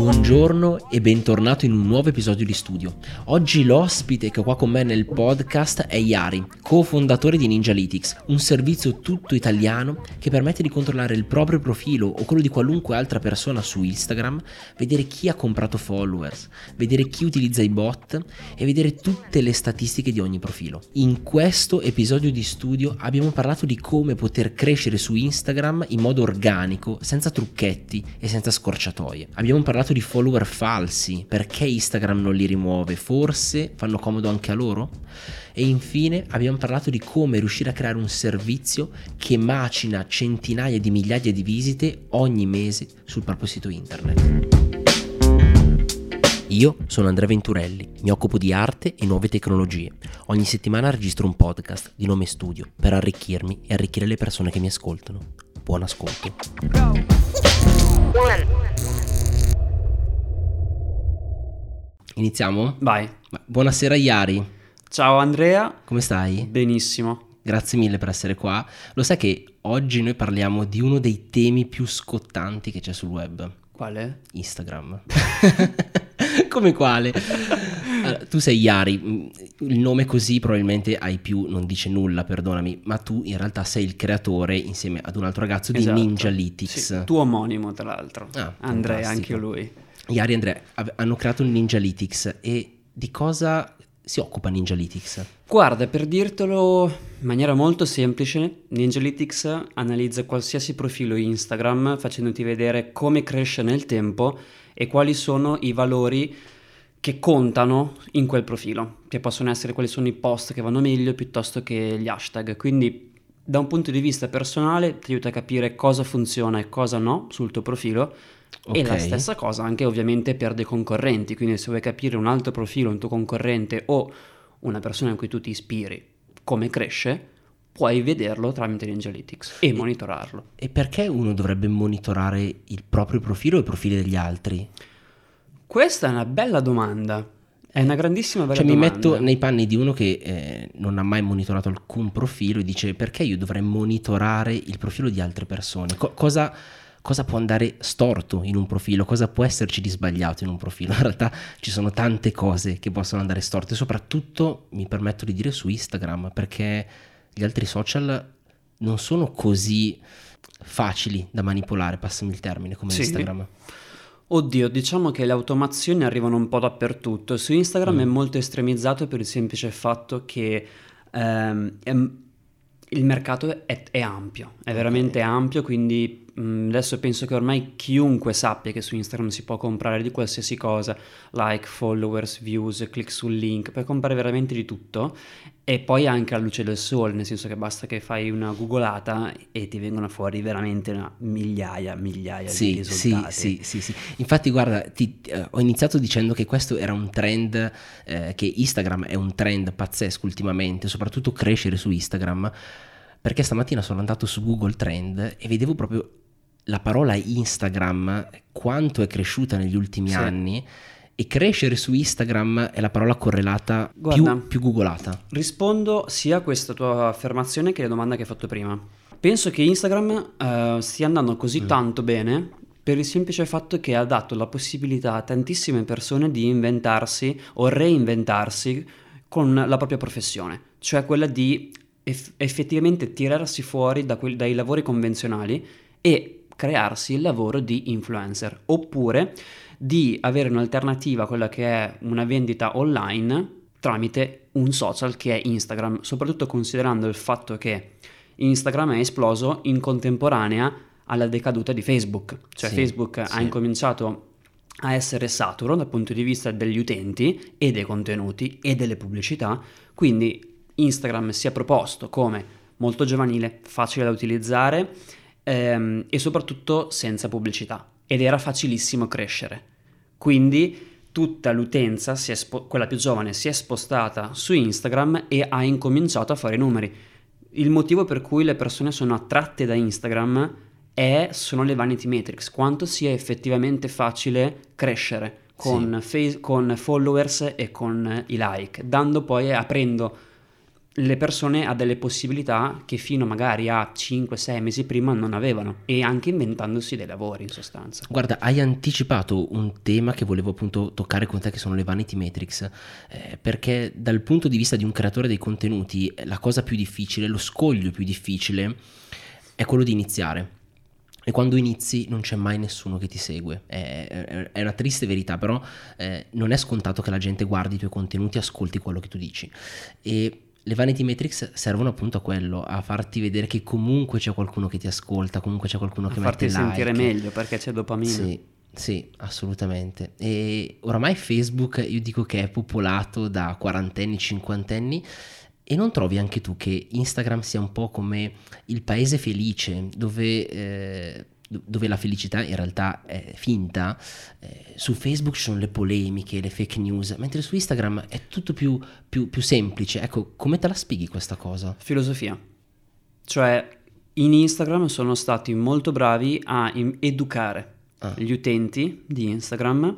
Buongiorno e bentornato in un nuovo episodio di Studio. Oggi l'ospite che ho qua con me nel podcast è Iari, cofondatore di NinjaLytics, un servizio tutto italiano che permette di controllare il proprio profilo o quello di qualunque altra persona su Instagram, vedere chi ha comprato followers, vedere chi utilizza i bot e vedere tutte le statistiche di ogni profilo. In questo episodio di Studio abbiamo parlato di come poter crescere su Instagram in modo organico, senza trucchetti e senza scorciatoie. Abbiamo parlato di follower falsi, perché Instagram non li rimuove, forse fanno comodo anche a loro? E infine abbiamo parlato di come riuscire a creare un servizio che macina centinaia di migliaia di visite ogni mese sul proprio sito internet. Io sono Andrea Venturelli, mi occupo di arte e nuove tecnologie. Ogni settimana registro un podcast di nome Studio per arricchirmi e arricchire le persone che mi ascoltano. Buon ascolto. Iniziamo? Vai. Buonasera Iari. Ciao Andrea. Come stai? Benissimo. Grazie mille per essere qua. Lo sai che oggi noi parliamo di uno dei temi più scottanti che c'è sul web. Quale? Instagram. Come quale? Allora, tu sei Iari, il nome così probabilmente hai più, non dice nulla, perdonami, ma tu in realtà sei il creatore insieme ad un altro ragazzo di NinjaLytics. Sì, tuo omonimo tra l'altro. Ah, Andrea, anche lui. Iari e Andrea hanno creato NinjaLytics. E di cosa si occupa NinjaLytics? Guarda, per dirtelo in maniera molto semplice, NinjaLytics analizza qualsiasi profilo Instagram facendoti vedere come cresce nel tempo e quali sono i valori che contano in quel profilo, che possono essere quali sono i post che vanno meglio piuttosto che gli hashtag. Quindi da un punto di vista personale ti aiuta a capire cosa funziona e cosa no sul tuo profilo. Okay. E la stessa cosa anche ovviamente per dei concorrenti, quindi se vuoi capire un altro profilo, un tuo concorrente o una persona in cui tu ti ispiri, come cresce, puoi vederlo tramite NinjaLytics e monitorarlo. E perché uno dovrebbe monitorare il proprio profilo e i profili degli altri? Questa è una bella domanda. È una grandissima bella domanda. Cioè mi metto nei panni di uno che non ha mai monitorato alcun profilo e dice perché io dovrei monitorare il profilo di altre persone? Cosa può andare storto in un profilo? Cosa può esserci di sbagliato in un profilo? In realtà ci sono tante cose che possono andare storte, soprattutto, mi permetto di dire, su Instagram, perché gli altri social non sono così facili da manipolare, passami il termine, come sì. Instagram. Oddio, diciamo che le automazioni arrivano un po' dappertutto. Su Instagram è molto estremizzato per il semplice fatto che il mercato è ampio, è veramente ampio, quindi adesso penso che ormai chiunque sappia che su Instagram si può comprare di qualsiasi cosa, like, followers, views, click sul link, puoi comprare veramente di tutto e poi anche alla luce del sole, nel senso che basta che fai una googolata e ti vengono fuori veramente una migliaia di risultati. Sì. Infatti guarda, ho iniziato dicendo che questo era un trend, che Instagram è un trend pazzesco ultimamente, soprattutto crescere su Instagram, perché stamattina sono andato su Google Trend e vedevo proprio la parola Instagram, quanto è cresciuta negli ultimi anni, e crescere su Instagram è la parola correlata. Guarda, più googolata. Rispondo sia a questa tua affermazione che alla domanda che hai fatto prima. Penso che Instagram stia andando così tanto bene per il semplice fatto che ha dato la possibilità a tantissime persone di inventarsi o reinventarsi con la propria professione, cioè quella di effettivamente tirarsi fuori dai lavori convenzionali e crearsi il lavoro di influencer, oppure di avere un'alternativa a quella che è una vendita online tramite un social che è Instagram, soprattutto considerando il fatto che Instagram è esploso in contemporanea alla decaduta di Facebook, cioè Facebook ha incominciato a essere saturo dal punto di vista degli utenti e dei contenuti e delle pubblicità, quindi Instagram si è proposto come molto giovanile, facile da utilizzare, e soprattutto senza pubblicità, ed era facilissimo crescere, quindi tutta l'utenza, quella più giovane, si è spostata su Instagram e ha incominciato a fare i numeri. Il motivo per cui le persone sono attratte da Instagram sono le vanity metrics, quanto sia effettivamente facile crescere con followers e con i like, aprendo le persone a delle possibilità che fino magari a 5-6 mesi prima non avevano, e anche inventandosi dei lavori in sostanza. Guarda, hai anticipato un tema che volevo appunto toccare con te, che sono le vanity metrics, perché dal punto di vista di un creatore dei contenuti la cosa più difficile, lo scoglio più difficile è quello di iniziare. E quando inizi non c'è mai nessuno che ti segue, è una triste verità, però non è scontato che la gente guardi i tuoi contenuti, ascolti quello che tu dici, e le vanity metrics servono appunto a quello, a farti vedere che comunque c'è qualcuno che ti ascolta, comunque c'è qualcuno che mette like, a farti sentire meglio perché c'è dopamina. Sì, assolutamente. E oramai Facebook io dico che è popolato da quarantenni, cinquantenni. E non trovi anche tu che Instagram sia un po' come il paese felice, dove la felicità in realtà è finta? Su Facebook ci sono le polemiche, le fake news, mentre su Instagram è tutto più semplice. Ecco, come te la spieghi questa cosa? Filosofia. Cioè, in Instagram sono stati molto bravi a educare gli utenti di Instagram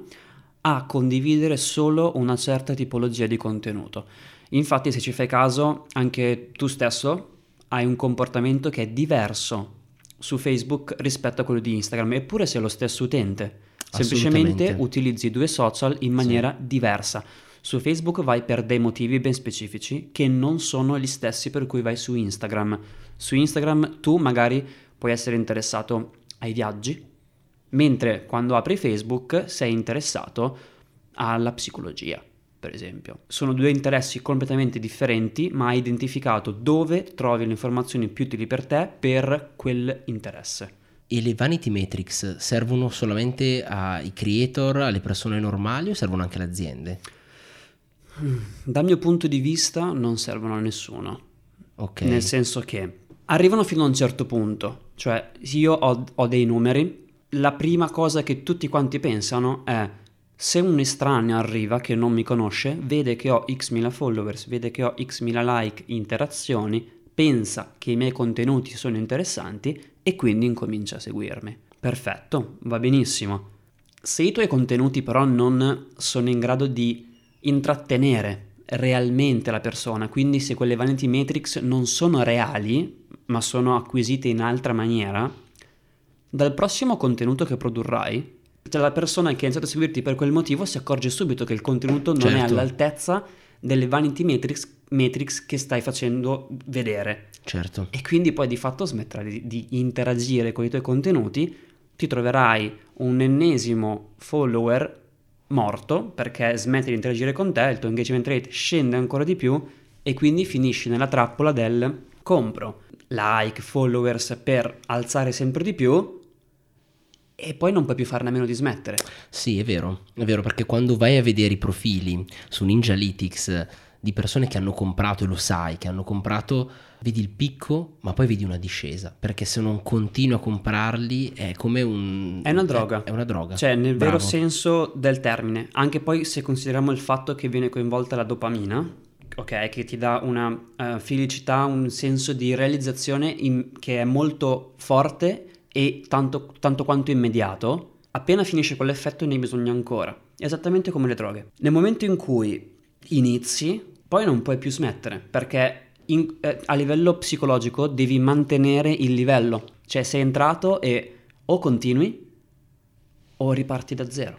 a condividere solo una certa tipologia di contenuto. Infatti, se ci fai caso, anche tu stesso hai un comportamento che è diverso su Facebook rispetto a quello di Instagram, eppure sei lo stesso utente, semplicemente utilizzi due social in maniera diversa. Su Facebook vai per dei motivi ben specifici che non sono gli stessi per cui vai su Instagram. Su Instagram tu magari puoi essere interessato ai viaggi, mentre quando apri Facebook sei interessato alla psicologia, per esempio. Sono due interessi completamente differenti, ma hai identificato dove trovi le informazioni più utili per te per quell'interesse. E le vanity metrics servono solamente ai creator, alle persone normali, o servono anche alle aziende? Dal mio punto di vista non servono a nessuno. Okay. Nel senso che arrivano fino a un certo punto, cioè io ho dei numeri, la prima cosa che tutti quanti pensano è: se un estraneo arriva che non mi conosce, vede che ho x mila followers, vede che ho x mila like, interazioni, pensa che i miei contenuti sono interessanti e quindi incomincia a seguirmi. Perfetto, va benissimo. Se i tuoi contenuti però non sono in grado di intrattenere realmente la persona, quindi se quelle vanity metrics non sono reali, ma sono acquisite in altra maniera, dal prossimo contenuto che produrrai, cioè la persona che ha iniziato a seguirti per quel motivo si accorge subito che il contenuto non è all'altezza delle vanity metrics che stai facendo vedere. Certo. E quindi poi di fatto smetterai di interagire con i tuoi contenuti, ti troverai un ennesimo follower morto perché smette di interagire con te, il tuo engagement rate scende ancora di più e quindi finisci nella trappola del compro like, followers per alzare sempre di più, e poi non puoi più farne a meno di smettere. Sì, è vero, perché quando vai a vedere i profili su NinjaLytics di persone che hanno comprato, e lo sai che hanno comprato, vedi il picco ma poi vedi una discesa, perché se non continui a comprarli è come è una droga, cioè nel vero senso del termine. Anche poi, se consideriamo il fatto che viene coinvolta la dopamina, ok, che ti dà una felicità, un senso di realizzazione che è molto forte e tanto quanto immediato, appena finisce quell'effetto ne hai bisogno ancora, esattamente come le droghe. Nel momento in cui inizi, poi non puoi più smettere, perché a livello psicologico devi mantenere il livello, cioè sei entrato e o continui o riparti da zero,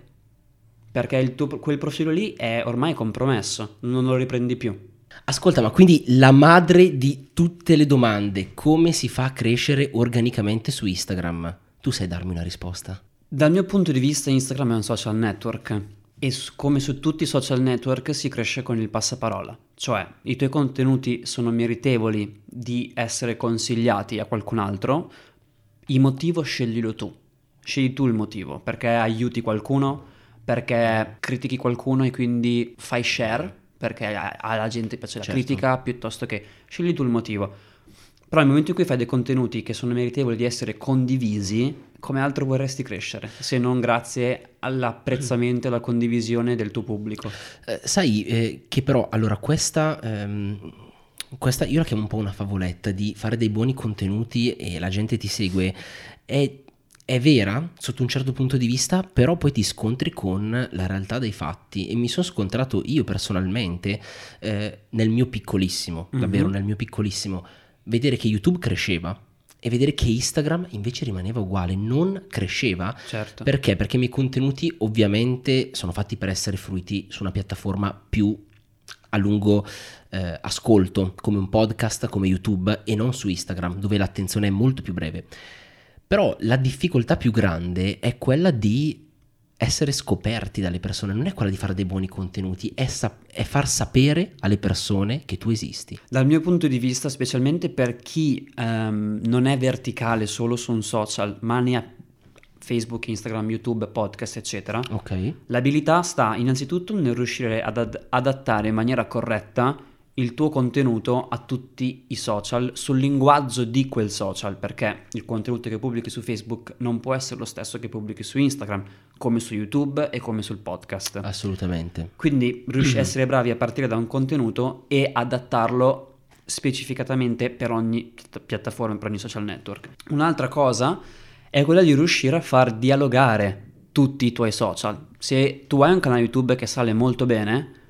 perché quel profilo lì è ormai compromesso, non lo riprendi più. Ascolta, ma quindi la madre di tutte le domande: come si fa a crescere organicamente su Instagram? Tu sai darmi una risposta? Dal mio punto di vista Instagram è un social network, e come su tutti i social network si cresce con il passaparola, cioè i tuoi contenuti sono meritevoli di essere consigliati a qualcun altro, il motivo sceglilo tu, scegli tu il motivo, perché aiuti qualcuno, perché critichi qualcuno e quindi fai share, perché alla gente piace la critica, piuttosto che scegli tu il motivo. Però nel momento in cui fai dei contenuti che sono meritevoli di essere condivisi, come altro vorresti crescere se non grazie all'apprezzamento e alla condivisione del tuo pubblico? Che però, allora, questa io la chiamo un po' una favoletta di fare dei buoni contenuti e la gente ti segue, è è vera sotto un certo punto di vista, però poi ti scontri con la realtà dei fatti, e mi sono scontrato io personalmente nel mio piccolissimo, davvero nel mio piccolissimo, vedere che YouTube cresceva e vedere che Instagram invece rimaneva uguale, non cresceva. Certo. Perché? Perché i miei contenuti ovviamente sono fatti per essere fruiti su una piattaforma più a lungo ascolto, come un podcast, come YouTube, e non su Instagram, dove l'attenzione è molto più breve. Però la difficoltà più grande è quella di essere scoperti dalle persone, non è quella di fare dei buoni contenuti, è far sapere alle persone che tu esisti. Dal mio punto di vista, specialmente per chi non è verticale solo su un social, ma ne ha Facebook, Instagram, YouTube, podcast, eccetera, okay, l'abilità sta innanzitutto nel riuscire ad adattare in maniera corretta il tuo contenuto a tutti i social, sul linguaggio di quel social, perché il contenuto che pubblichi su Facebook non può essere lo stesso che pubblichi su Instagram, come su YouTube e come sul podcast. Assolutamente. Quindi riuscire a essere bravi a partire da un contenuto e adattarlo specificatamente per ogni piattaforma, per ogni social network. Un'altra cosa è quella di riuscire a far dialogare tutti i tuoi social. Se tu hai un canale YouTube che sale molto bene,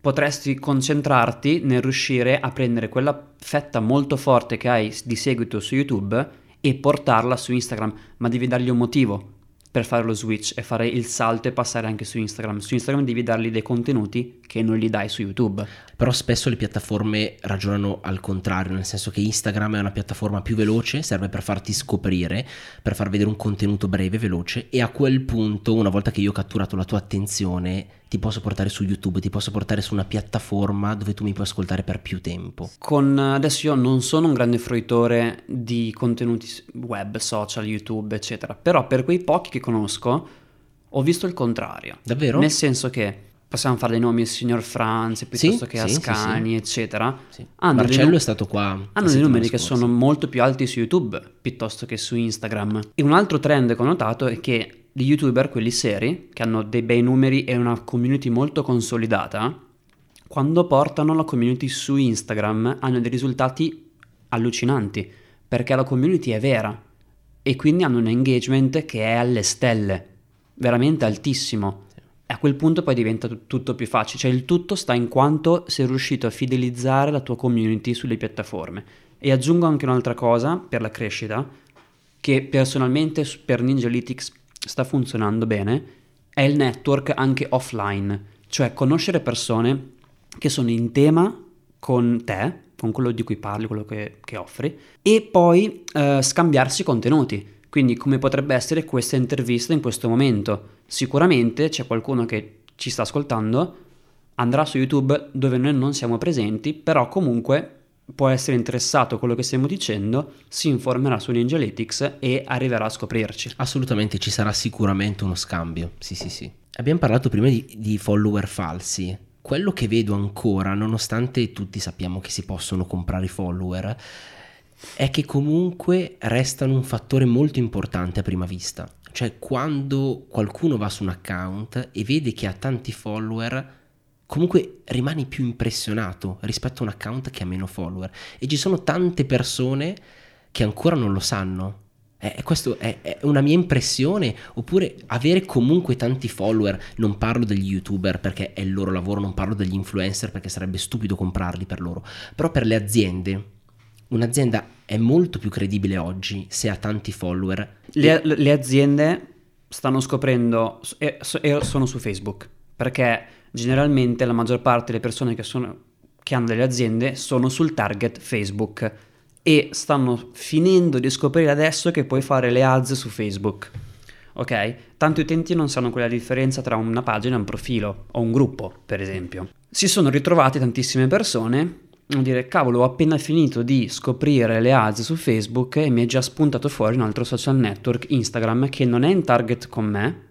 potresti concentrarti nel riuscire a prendere quella fetta molto forte che hai di seguito su YouTube e portarla su Instagram, ma devi dargli un motivo per fare lo switch e fare il salto e passare anche su Instagram. Su Instagram devi dargli dei contenuti che non gli dai su YouTube. Però spesso le piattaforme ragionano al contrario, nel senso che Instagram è una piattaforma più veloce, serve per farti scoprire, per far vedere un contenuto breve, veloce, e a quel punto, una volta che io ho catturato la tua attenzione, ti posso portare su YouTube, ti posso portare su una piattaforma dove tu mi puoi ascoltare per più tempo. Adesso io non sono un grande fruitore di contenuti web, social, YouTube, eccetera, però per quei pochi che conosco ho visto il contrario. Davvero? Nel senso che possiamo fare dei nomi, il signor Franz, piuttosto che Ascani, eccetera. Sì. Marcello è stato qua. Hanno dei numeri che sono molto più alti su YouTube piuttosto che su Instagram. E un altro trend che ho notato è che gli youtuber, quelli seri, che hanno dei bei numeri e una community molto consolidata, quando portano la community su Instagram hanno dei risultati allucinanti, perché la community è vera e quindi hanno un engagement che è alle stelle, veramente altissimo. E a quel punto poi diventa tutto più facile, cioè il tutto sta in quanto sei riuscito a fidelizzare la tua community sulle piattaforme. E aggiungo anche un'altra cosa per la crescita, che personalmente per NinjaLytics sta funzionando bene, è il network anche offline, cioè conoscere persone che sono in tema con te, con quello di cui parli, quello che offri, e poi scambiarsi contenuti. Quindi come potrebbe essere questa intervista in questo momento? Sicuramente c'è qualcuno che ci sta ascoltando, andrà su YouTube dove noi non siamo presenti, però comunque può essere interessato a quello che stiamo dicendo, si informerà su NinjaLytics e arriverà a scoprirci. Assolutamente, ci sarà sicuramente uno scambio, sì. Abbiamo parlato prima di follower falsi. Quello che vedo ancora, nonostante tutti sappiamo che si possono comprare i follower, è che comunque restano un fattore molto importante a prima vista. Cioè quando qualcuno va su un account e vede che ha tanti follower, comunque rimani più impressionato rispetto a un account che ha meno follower, e ci sono tante persone che ancora non lo sanno. Questo è una mia impressione. Oppure avere comunque tanti follower, non parlo degli youtuber perché è il loro lavoro, non parlo degli influencer perché sarebbe stupido comprarli per loro, però per le aziende, un'azienda è molto più credibile oggi se ha tanti follower. Le aziende stanno scoprendo e sono su Facebook, perché generalmente la maggior parte delle persone che hanno delle aziende sono sul target Facebook e stanno finendo di scoprire adesso che puoi fare le ads su Facebook. Ok? Tanti utenti non sanno quella differenza tra una pagina e un profilo o un gruppo, per esempio. Si sono ritrovate tantissime persone a dire: cavolo, ho appena finito di scoprire le ads su Facebook e mi è già spuntato fuori un altro social network, Instagram, che non è in target con me,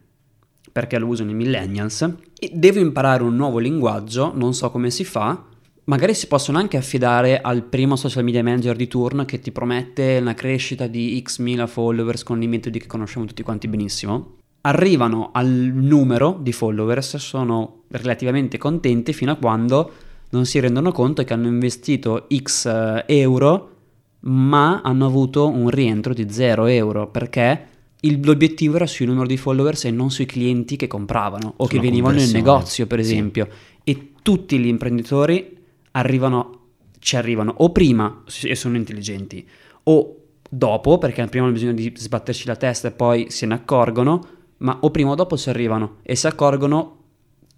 perché lo usano i millennials, e devo imparare un nuovo linguaggio, non so come si fa. Magari si possono anche affidare al primo social media manager di turno che ti promette una crescita di X mila followers con i metodi che conosciamo tutti quanti benissimo. Arrivano al numero di followers, sono relativamente contenti fino a quando non si rendono conto che hanno investito X euro ma hanno avuto un rientro di 0 euro, perché l'obiettivo era sui numeri di followers e non sui clienti che compravano o che venivano nel negozio, per esempio. Sì. E tutti gli imprenditori ci arrivano o prima, e sono intelligenti, o dopo, perché prima hanno bisogno di sbatterci la testa e poi se ne accorgono, ma o prima o dopo si arrivano e si accorgono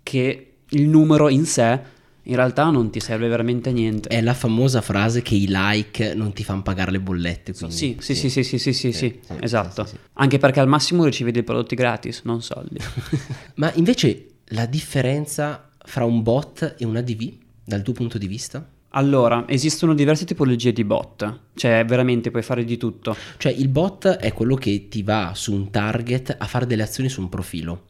che il numero in sé in realtà non ti serve veramente a niente. È la famosa frase che i like non ti fanno pagare le bollette. Sì, esatto. Anche perché al massimo ricevi dei prodotti gratis, non soldi. Ma invece la differenza fra un bot e una DV, dal tuo punto di vista? Allora, esistono diverse tipologie di bot, cioè veramente puoi fare di tutto. Cioè il bot è quello che ti va su un target a fare delle azioni su un profilo.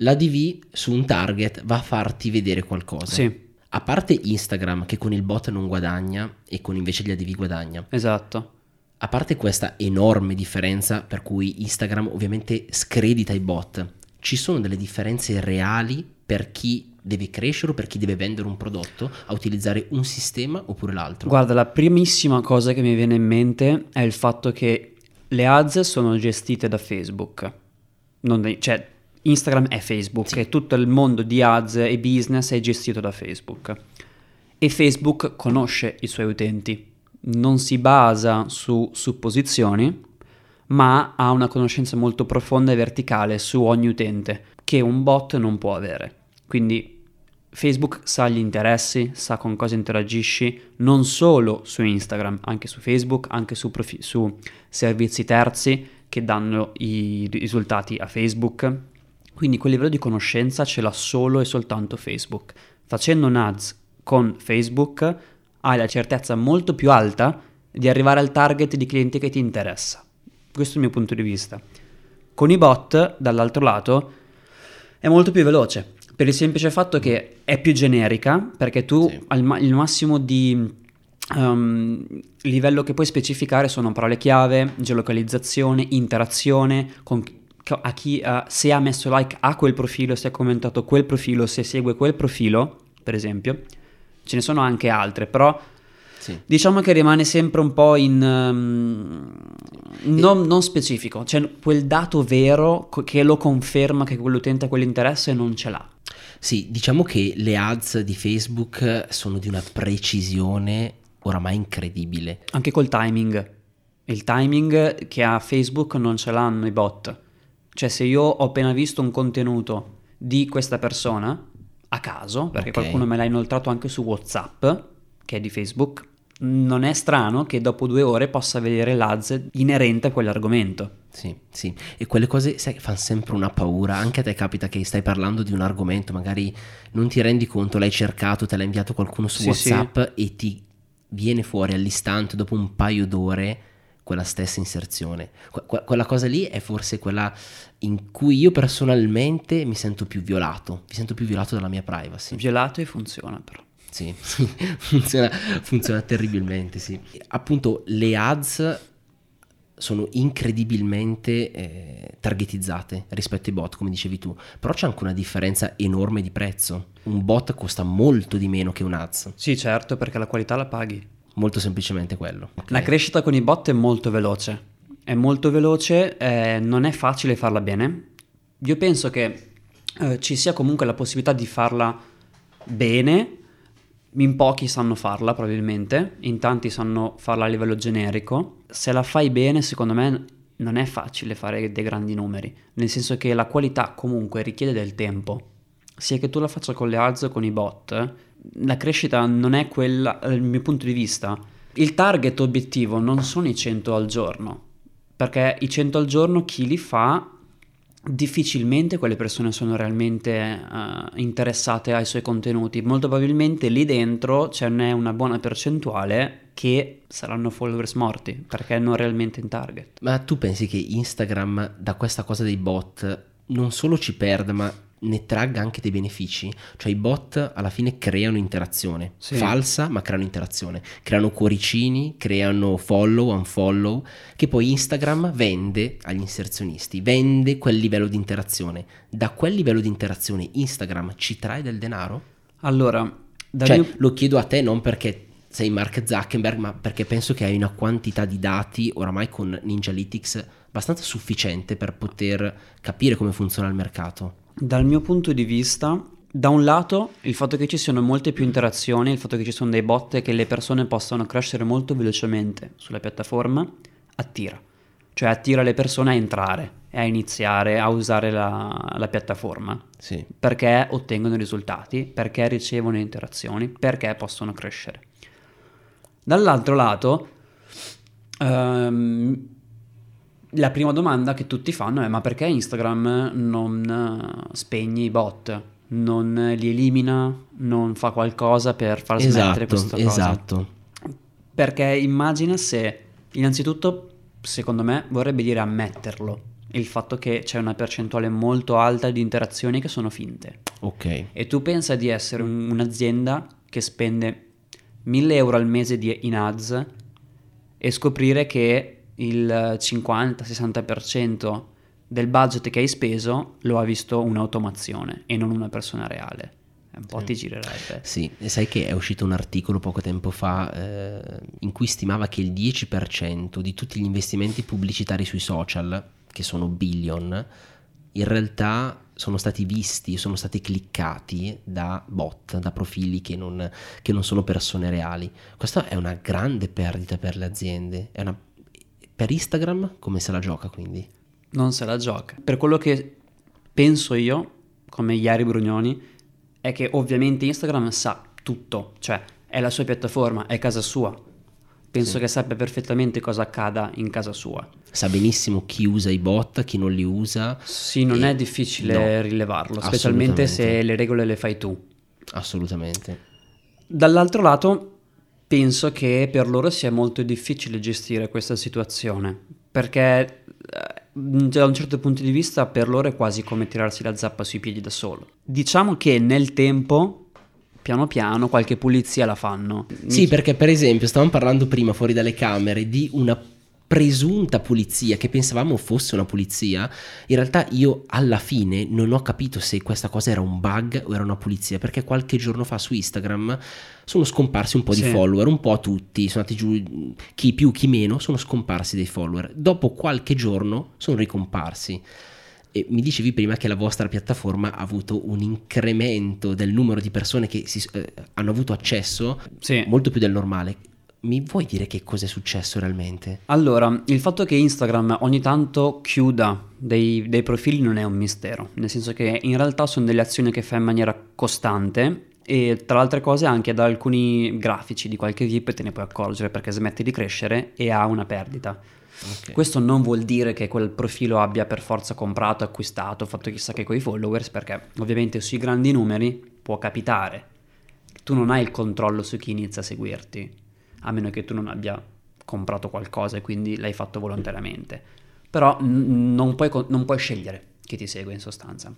L'ADV su un target va a farti vedere qualcosa. Sì. A parte Instagram, che con il bot non guadagna e con invece gli ADV guadagna. Esatto. A parte questa enorme differenza per cui Instagram ovviamente scredita i bot, ci sono delle differenze reali per chi deve crescere o per chi deve vendere un prodotto a utilizzare un sistema oppure l'altro? Guarda, la primissima cosa che mi viene in mente è il fatto che le ads sono gestite da Facebook. Instagram è Facebook, sì. E tutto il mondo di ads e business è gestito da Facebook. E Facebook conosce i suoi utenti, non si basa su supposizioni, ma ha una conoscenza molto profonda e verticale su ogni utente, che un bot non può avere. Quindi Facebook sa gli interessi, sa con cosa interagisci, non solo su Instagram, anche su Facebook, anche su servizi terzi che danno i risultati a Facebook. Quindi quel livello di conoscenza ce l'ha solo e soltanto Facebook. Facendo un ads con Facebook hai la certezza molto più alta di arrivare al target di cliente che ti interessa. Questo è il mio punto di vista. Con i bot, dall'altro lato, è molto più veloce, per il semplice fatto che è più generica, perché tu il massimo di livello che puoi specificare sono parole chiave, geolocalizzazione, interazione con a chi se ha messo like a quel profilo, se ha commentato quel profilo, se segue quel profilo, per esempio. Ce ne sono anche altre, però diciamo che rimane sempre un po' in non specifico, cioè quel dato vero che lo conferma che quell'utente ha quell'interesse non ce l'ha. Sì, diciamo che le ads di Facebook sono di una precisione oramai incredibile. Anche col timing. Il timing che ha Facebook non ce l'hanno i bot. Cioè se io ho appena visto un contenuto di questa persona, a caso, perché qualcuno me l'ha inoltrato anche su WhatsApp, che è di Facebook, non è strano che dopo 2 ore possa vedere l'ads inerente a quell'argomento. Sì, e quelle cose sai, fanno sempre una paura. Anche a te capita che stai parlando di un argomento, magari non ti rendi conto, l'hai cercato, te l'ha inviato qualcuno su WhatsApp e ti viene fuori all'istante dopo un paio d'ore quella stessa inserzione. Quella cosa lì è forse quella in cui io personalmente mi sento più violato dalla mia privacy. Violato e funziona però. Sì, funziona terribilmente, sì. Appunto le ads sono incredibilmente targetizzate rispetto ai bot, come dicevi tu, però c'è anche una differenza enorme di prezzo. Un bot costa molto di meno che un ads. Sì, certo, perché la qualità la paghi. Molto semplicemente quello. La crescita con i bot è molto veloce. Non è facile farla bene. Io penso che ci sia comunque la possibilità di farla bene. In pochi sanno farla probabilmente, in tanti sanno farla a livello generico. Se la fai bene, secondo me non è facile fare dei grandi numeri, nel senso che la qualità comunque richiede del tempo. Sia che tu la faccia con le ads o con i bot, la crescita non è quella, dal mio punto di vista. Il target obiettivo non sono i 100 al giorno, perché i 100 al giorno chi li fa difficilmente quelle persone sono realmente interessate ai suoi contenuti. Molto probabilmente lì dentro ce n'è una buona percentuale che saranno followers morti, perché non realmente in target. Ma tu pensi che Instagram da questa cosa dei bot non solo ci perda, ma ne tragga anche dei benefici? Cioè i bot alla fine creano interazione falsa, ma creano interazione, creano cuoricini, creano follow, unfollow, che poi Instagram vende agli inserzionisti, vende quel livello di interazione. Da quel livello di interazione Instagram ci trae del denaro? Allora lo chiedo a te non perché sei Mark Zuckerberg, ma perché penso che hai una quantità di dati oramai con NinjaLytics abbastanza sufficiente per poter capire come funziona il mercato. Dal mio punto di vista, da un lato il fatto che ci siano molte più interazioni, il fatto che ci sono dei bot e che le persone possano crescere molto velocemente sulla piattaforma attira, cioè attira le persone a entrare e a iniziare a usare la piattaforma, sì, perché ottengono risultati, perché ricevono interazioni, perché possono crescere. Dall'altro lato la prima domanda che tutti fanno è: ma perché Instagram non spegni i bot, non li elimina, non fa qualcosa per far smettere questa cosa? Esatto. Perché immagina se, innanzitutto, secondo me vorrebbe dire ammetterlo, il fatto che c'è una percentuale molto alta di interazioni che sono finte. Ok. E tu pensa di essere un'azienda che spende 1.000 euro al mese in ads e scoprire che il 50-60% del budget che hai speso lo ha visto un'automazione e non una persona reale. Un po' ti girerebbe. Sì, e sai che è uscito un articolo poco tempo fa in cui stimava che il 10% di tutti gli investimenti pubblicitari sui social, che sono billion, in realtà sono stati visti, sono stati cliccati da bot, da profili che non sono persone reali. Questa è una grande perdita per le aziende, per Instagram come se la gioca, quindi? Non se la gioca. Per quello che penso io, come Iari Brugnoni, è che ovviamente Instagram sa tutto, cioè è la sua piattaforma, è casa sua. Penso che sappia perfettamente cosa accada in casa sua. Sa benissimo chi usa i bot, chi non li usa. Sì, non è difficile rilevarlo, specialmente se le regole le fai tu. Assolutamente. Dall'altro lato, penso che per loro sia molto difficile gestire questa situazione, perché da un certo punto di vista per loro è quasi come tirarsi la zappa sui piedi da solo. Diciamo che nel tempo, piano piano, qualche pulizia la fanno. Sì, perché per esempio stavamo parlando prima fuori dalle camere di una presunta pulizia che pensavamo fosse una pulizia. In realtà io alla fine non ho capito se questa cosa era un bug o era una pulizia, perché qualche giorno fa su Instagram sono scomparsi un po' di follower, un po' tutti, sono andati giù, chi più chi meno, sono scomparsi dei follower, dopo qualche giorno sono ricomparsi. E mi dicevi prima che la vostra piattaforma ha avuto un incremento del numero di persone che hanno avuto accesso molto più del normale. Mi vuoi dire che cosa è successo realmente? Allora, il fatto che Instagram ogni tanto chiuda dei profili non è un mistero, nel senso che in realtà sono delle azioni che fa in maniera costante e tra le altre cose anche da alcuni grafici di qualche VIP te ne puoi accorgere perché smette di crescere e ha una perdita. Okay. Questo non vuol dire che quel profilo abbia per forza comprato, acquistato, fatto chissà che coi followers, perché ovviamente sui grandi numeri può capitare. Tu non hai il controllo su chi inizia a seguirti, a meno che tu non abbia comprato qualcosa e quindi l'hai fatto volontariamente, però non puoi scegliere chi ti segue in sostanza,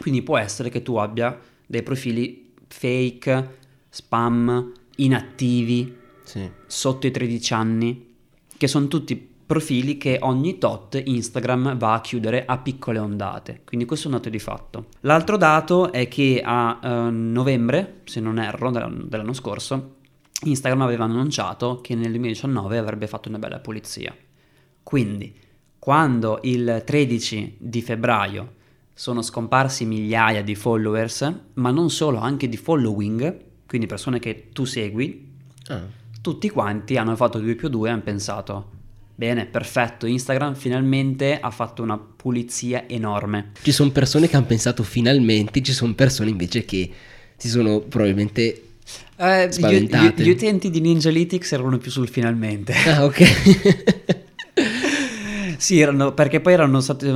quindi può essere che tu abbia dei profili fake, spam, inattivi, sotto i 13 anni, che sono tutti profili che ogni tot Instagram va a chiudere a piccole ondate, quindi questo è un dato di fatto. L'altro dato è che a novembre, se non erro, dell'anno scorso, Instagram aveva annunciato che nel 2019 avrebbe fatto una bella pulizia. Quindi, quando il 13 di febbraio sono scomparsi migliaia di followers, ma non solo, anche di following, quindi persone che tu segui, tutti quanti hanno fatto 2 più 2 e hanno pensato: bene, perfetto, Instagram finalmente ha fatto una pulizia enorme. Ci sono persone che hanno pensato finalmente, ci sono persone invece che si sono probabilmente... Gli utenti di NinjaLytics erano più sul finalmente. Ah, ok. Sì, perché poi erano stati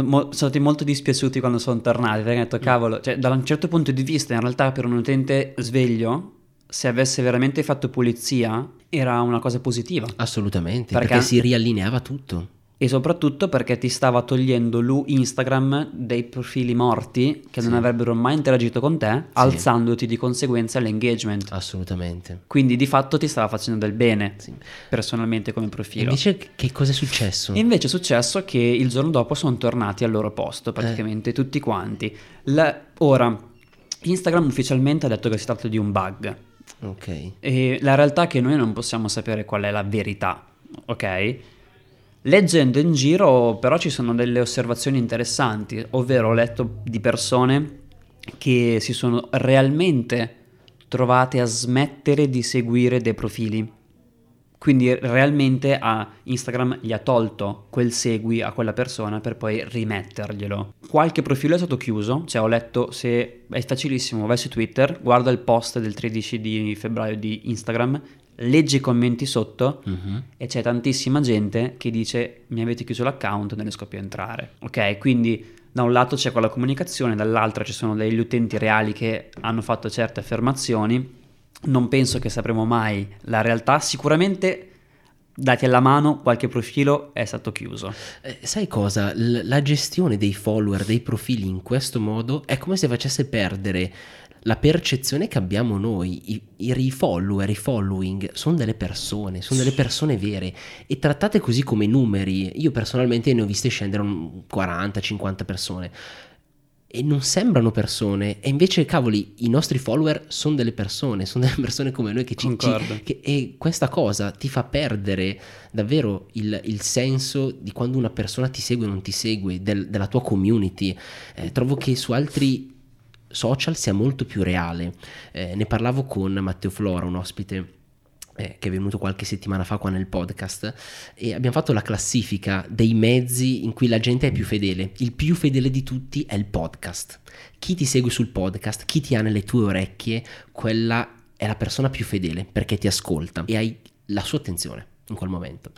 molto dispiaciuti quando sono tornati, perché hanno detto cavolo, cioè da un certo punto di vista in realtà per un utente sveglio, se avesse veramente fatto pulizia era una cosa positiva. Assolutamente, perché si riallineava tutto. E soprattutto perché ti stava togliendo Instagram dei profili morti che non avrebbero mai interagito con te, alzandoti di conseguenza l'engagement. Assolutamente. Quindi di fatto ti stava facendo del bene, personalmente come profilo. E invece che cosa è successo? E invece è successo che il giorno dopo sono tornati al loro posto, praticamente tutti quanti. Ora, Instagram ufficialmente ha detto che si tratta di un bug. Okay. E la realtà è che noi non possiamo sapere qual è la verità, ok? Leggendo in giro però ci sono delle osservazioni interessanti, ovvero ho letto di persone che si sono realmente trovate a smettere di seguire dei profili, quindi realmente a Instagram gli ha tolto quel segui a quella persona per poi rimetterglielo. Qualche profilo è stato chiuso, cioè ho letto, se è facilissimo, vai su Twitter, guarda il post del 13 di febbraio di Instagram, leggi i commenti sotto, uh-huh, e c'è tantissima gente che dice mi avete chiuso l'account, non riesco più a entrare. Ok, quindi da un lato c'è quella comunicazione, dall'altra ci sono degli utenti reali che hanno fatto certe affermazioni. Non penso che sapremo mai la realtà, sicuramente dati alla mano qualche profilo è stato chiuso. Sai cosa? La gestione dei follower, dei profili in questo modo è come se facesse perdere la percezione che abbiamo noi. I follower, i following sono delle persone vere e trattate così come numeri. Io personalmente ne ho viste scendere 40-50 persone. E non sembrano persone, e invece cavoli, i nostri follower sono delle persone come noi che e questa cosa ti fa perdere davvero il senso di quando una persona ti segue o non ti segue, della tua community. Trovo che su altri social sia molto più reale. Ne parlavo con Matteo Flora, un ospite che è venuto qualche settimana fa qua nel podcast, e abbiamo fatto la classifica dei mezzi in cui la gente è più fedele. Il più fedele di tutti è il podcast. Chi ti segue sul podcast, chi ti ha nelle tue orecchie, quella è la persona più fedele, perché ti ascolta e hai la sua attenzione in quel momento.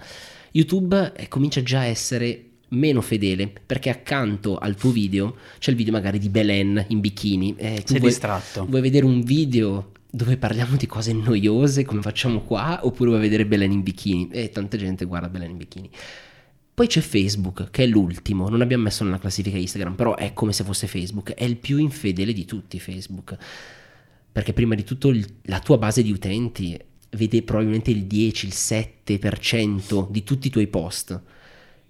YouTube comincia già a essere meno fedele, perché accanto al tuo video c'è il video magari di Belen in bikini, sei distratto, vuoi vedere un video dove parliamo di cose noiose come facciamo qua, oppure va a vedere Belen in bikini, e tanta gente guarda Belen in bikini. Poi c'è Facebook, che è l'ultimo, non abbiamo messo nella classifica Instagram, però è come se fosse Facebook, è il più infedele di tutti Facebook, perché prima di tutto la tua base di utenti vede probabilmente il 10, il 7% di tutti i tuoi post,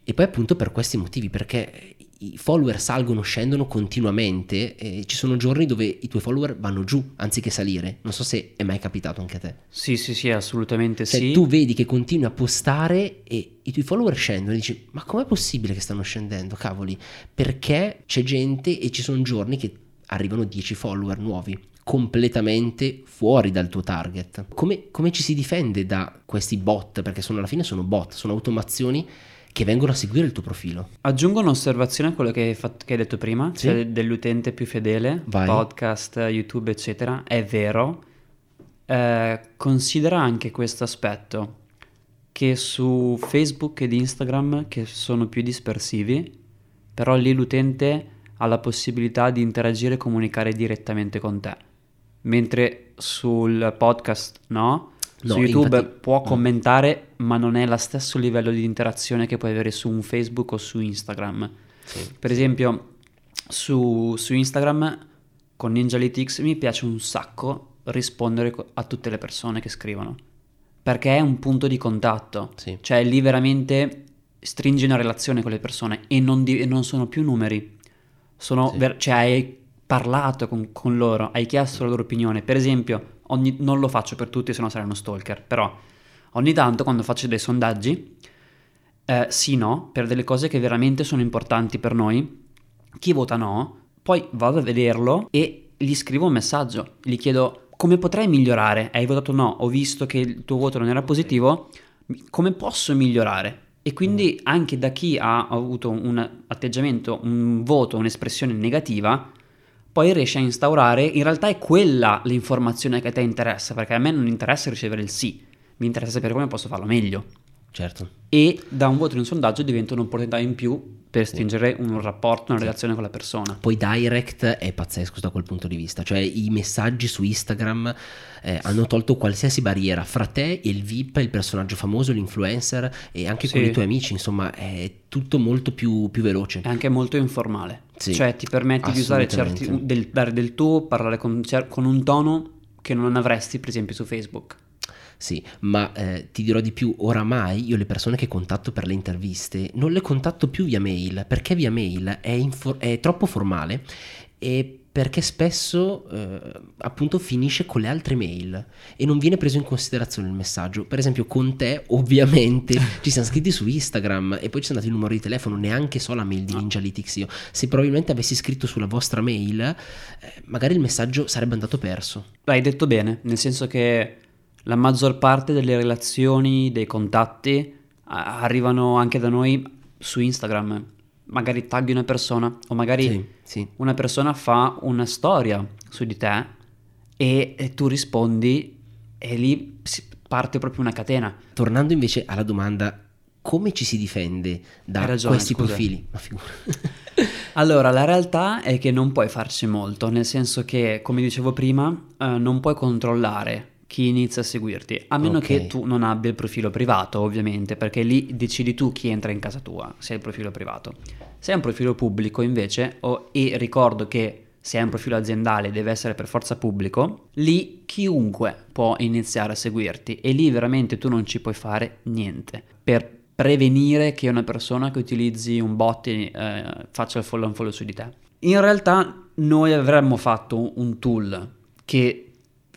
e poi appunto per questi motivi, perché i follower salgono, scendono continuamente, e ci sono giorni dove i tuoi follower vanno giù anziché salire. Non so se è mai capitato anche a te. Sì, assolutamente sì. Tu vedi che continui a postare e i tuoi follower scendono e dici ma com'è possibile che stanno scendendo, cavoli? Perché c'è gente, e ci sono giorni che arrivano 10 follower nuovi completamente fuori dal tuo target. Come ci si difende da questi bot? Perché alla fine sono bot, sono automazioni che vengono a seguire il tuo profilo. Aggiungo un'osservazione a quello che hai detto prima, sì, cioè dell'utente più fedele, vai, podcast, YouTube, eccetera. È vero. Considera anche questo aspetto, che su Facebook ed Instagram, che sono più dispersivi, però lì l'utente ha la possibilità di interagire e comunicare direttamente con te, mentre sul podcast no, su YouTube infatti può commentare, ma non è lo stesso livello di interazione che puoi avere su un Facebook o su Instagram. Sì. Per esempio, su Instagram con NinjaLytics mi piace un sacco rispondere a tutte le persone che scrivono, perché è un punto di contatto, sì, cioè lì veramente stringi una relazione con le persone e non sono più numeri, sono sì, cioè hai parlato con loro, hai chiesto la loro opinione. Per esempio, non lo faccio per tutti, sennò sarei uno stalker, però ogni tanto quando faccio dei sondaggi per delle cose che veramente sono importanti per noi, chi vota no, poi vado a vederlo e gli scrivo un messaggio, gli chiedo come potrei migliorare, hai votato no, ho visto che il tuo voto non era positivo, come posso migliorare? E quindi anche da chi ha avuto un atteggiamento, un voto, un'espressione negativa, poi riesci a instaurare, in realtà è quella l'informazione che a te interessa, perché a me non interessa ricevere il sì, mi interessa sapere come posso farlo meglio. Certo. E da un voto in un sondaggio diventa un'opportunità in più per stringere un rapporto, una relazione con la persona. Poi direct è pazzesco da quel punto di vista, cioè i messaggi su Instagram hanno tolto qualsiasi barriera fra te e il VIP, il personaggio famoso, l'influencer, e anche con i tuoi amici, insomma è tutto molto più veloce. È anche molto informale, sì, cioè ti permette di usare dare del tuo, parlare con un tono che non avresti per esempio su Facebook. Sì, ma ti dirò di più, oramai io le persone che contatto per le interviste non le contatto più via mail, perché via mail è troppo formale e perché spesso appunto finisce con le altre mail e non viene preso in considerazione il messaggio. Per esempio con te ovviamente ci siamo scritti su Instagram e poi ci sono dati il numero di telefono, neanche so la mail di NinjaLytics io. Se probabilmente avessi scritto sulla vostra mail magari il messaggio sarebbe andato perso. Hai detto bene, nel senso che la maggior parte delle relazioni, dei contatti arrivano anche da noi su Instagram. Magari tagli una persona o magari una persona fa una storia su di te e tu rispondi e lì parte proprio una catena. Tornando invece alla domanda, come ci si difende da questi profili? Ma figura. Allora, la realtà è che non puoi farci molto, nel senso che, come dicevo prima, non puoi controllare chi inizia a seguirti, a meno che tu non abbia il profilo privato, ovviamente, perché lì decidi tu chi entra in casa tua, se è il profilo privato. Se è un profilo pubblico invece, e ricordo che se è un profilo aziendale deve essere per forza pubblico, lì chiunque può iniziare a seguirti e lì veramente tu non ci puoi fare niente. Per prevenire che una persona che utilizzi un bot faccia il follow and follow su di te. In realtà noi avremmo fatto un tool che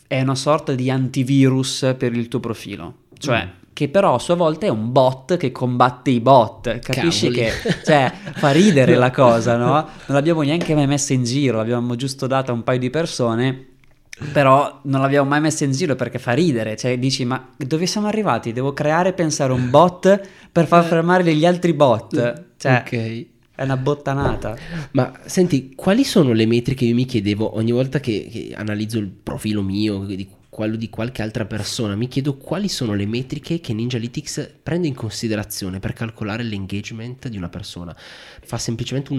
è una sorta di antivirus per il tuo profilo, cioè che però a sua volta è un bot che combatte i bot, capisci? Cavoli. Che cioè fa ridere la cosa, no? Non l'abbiamo neanche mai messa in giro, l'abbiamo giusto data a un paio di persone, però non l'abbiamo mai messa in giro perché fa ridere, cioè dici ma dove siamo arrivati? Devo creare e pensare un bot per far fermare gli altri bot, cioè... Ok. È una bottanata. Ma senti, quali sono le metriche che io mi chiedevo ogni volta che analizzo il profilo mio, quello di qualche altra persona? Mi chiedo quali sono le metriche che NinjaLytics prende in considerazione per calcolare l'engagement di una persona. Fa semplicemente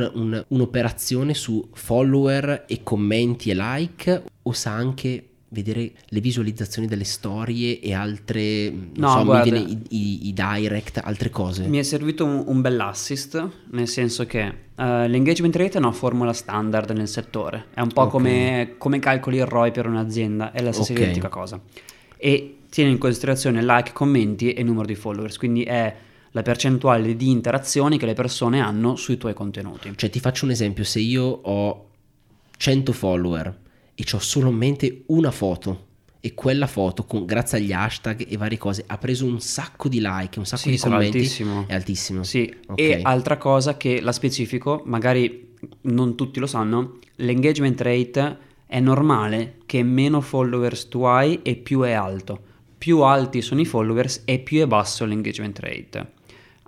un'operazione su follower e commenti e like, o sa anche vedere le visualizzazioni delle storie e altre, guarda, mi viene i direct, altre cose? Mi è servito un bell'assist, nel senso che l'engagement rate è una formula standard nel settore, è un po' come calcoli il ROI per un'azienda, è la stessa identica cosa, e tiene in considerazione like, commenti e numero di followers, quindi è la percentuale di interazioni che le persone hanno sui tuoi contenuti. Cioè ti faccio un esempio, se io ho 100 follower e c'ho solamente una foto e quella foto, grazie agli hashtag e varie cose, ha preso un sacco di like, un sacco di commenti, è altissimo. Sì. E altra cosa che la specifico, magari non tutti lo sanno, l'engagement rate è normale che meno followers tu hai e più è alto. Più alti sono i followers e più è basso l'engagement rate,